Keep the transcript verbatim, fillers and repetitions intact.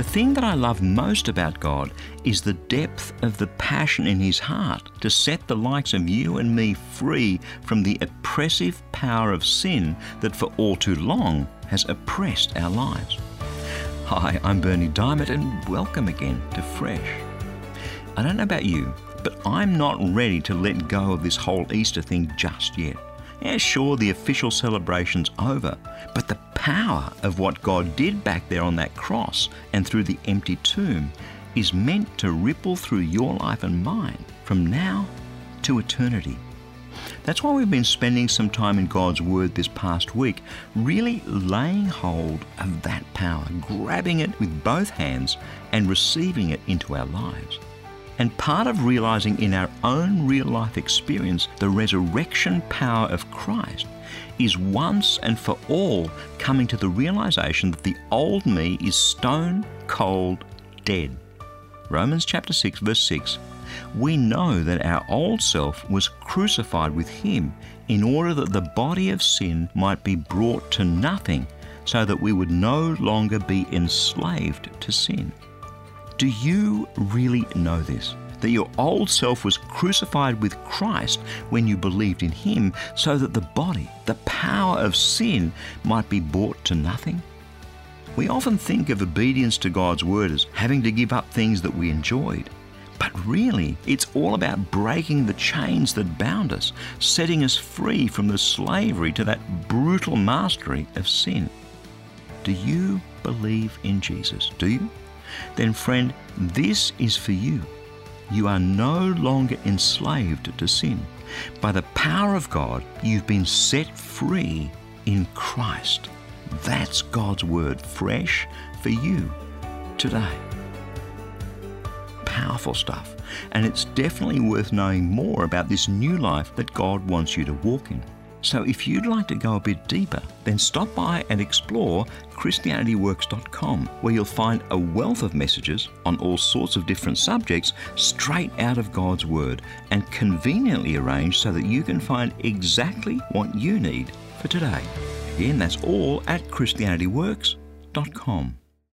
The thing that I love most about God is the depth of the passion in his heart to set the likes of you and me free from the oppressive power of sin that for all too long has oppressed our lives. Hi, I'm Bernie Diamond and welcome again to Fresh. I don't know about you, but I'm not ready to let go of this whole Easter thing just yet. Yeah, sure, the official celebration's over, but the power of what God did back there on that cross and through the empty tomb is meant to ripple through your life and mine from now to eternity. That's why we've been spending some time in God's Word this past week, really laying hold of that power, grabbing it with both hands and receiving it into our lives. And part of realizing in our own real-life experience the resurrection power of Christ is once and for all coming to the realization that the old me is stone cold dead. Romans chapter six, verse six, we know that our old self was crucified with him in order that the body of sin might be brought to nothing so that we would no longer be enslaved to sin. Do you really know this? That your old self was crucified with Christ when you believed in him so that the body, the power of sin, might be brought to nothing? We often think of obedience to God's word as having to give up things that we enjoyed. But really, it's all about breaking the chains that bound us, setting us free from the slavery to that brutal mastery of sin. Do you believe in Jesus? Do you? Then friend, this is for you. You are no longer enslaved to sin. By the power of God, you've been set free in Christ. That's God's word, fresh for you today. Powerful stuff. And it's definitely worth knowing more about this new life that God wants you to walk in. So if you'd like to go a bit deeper, then stop by and explore Christianity Works dot com, where you'll find a wealth of messages on all sorts of different subjects straight out of God's Word and conveniently arranged so that you can find exactly what you need for today. Again, that's all at Christianity Works dot com.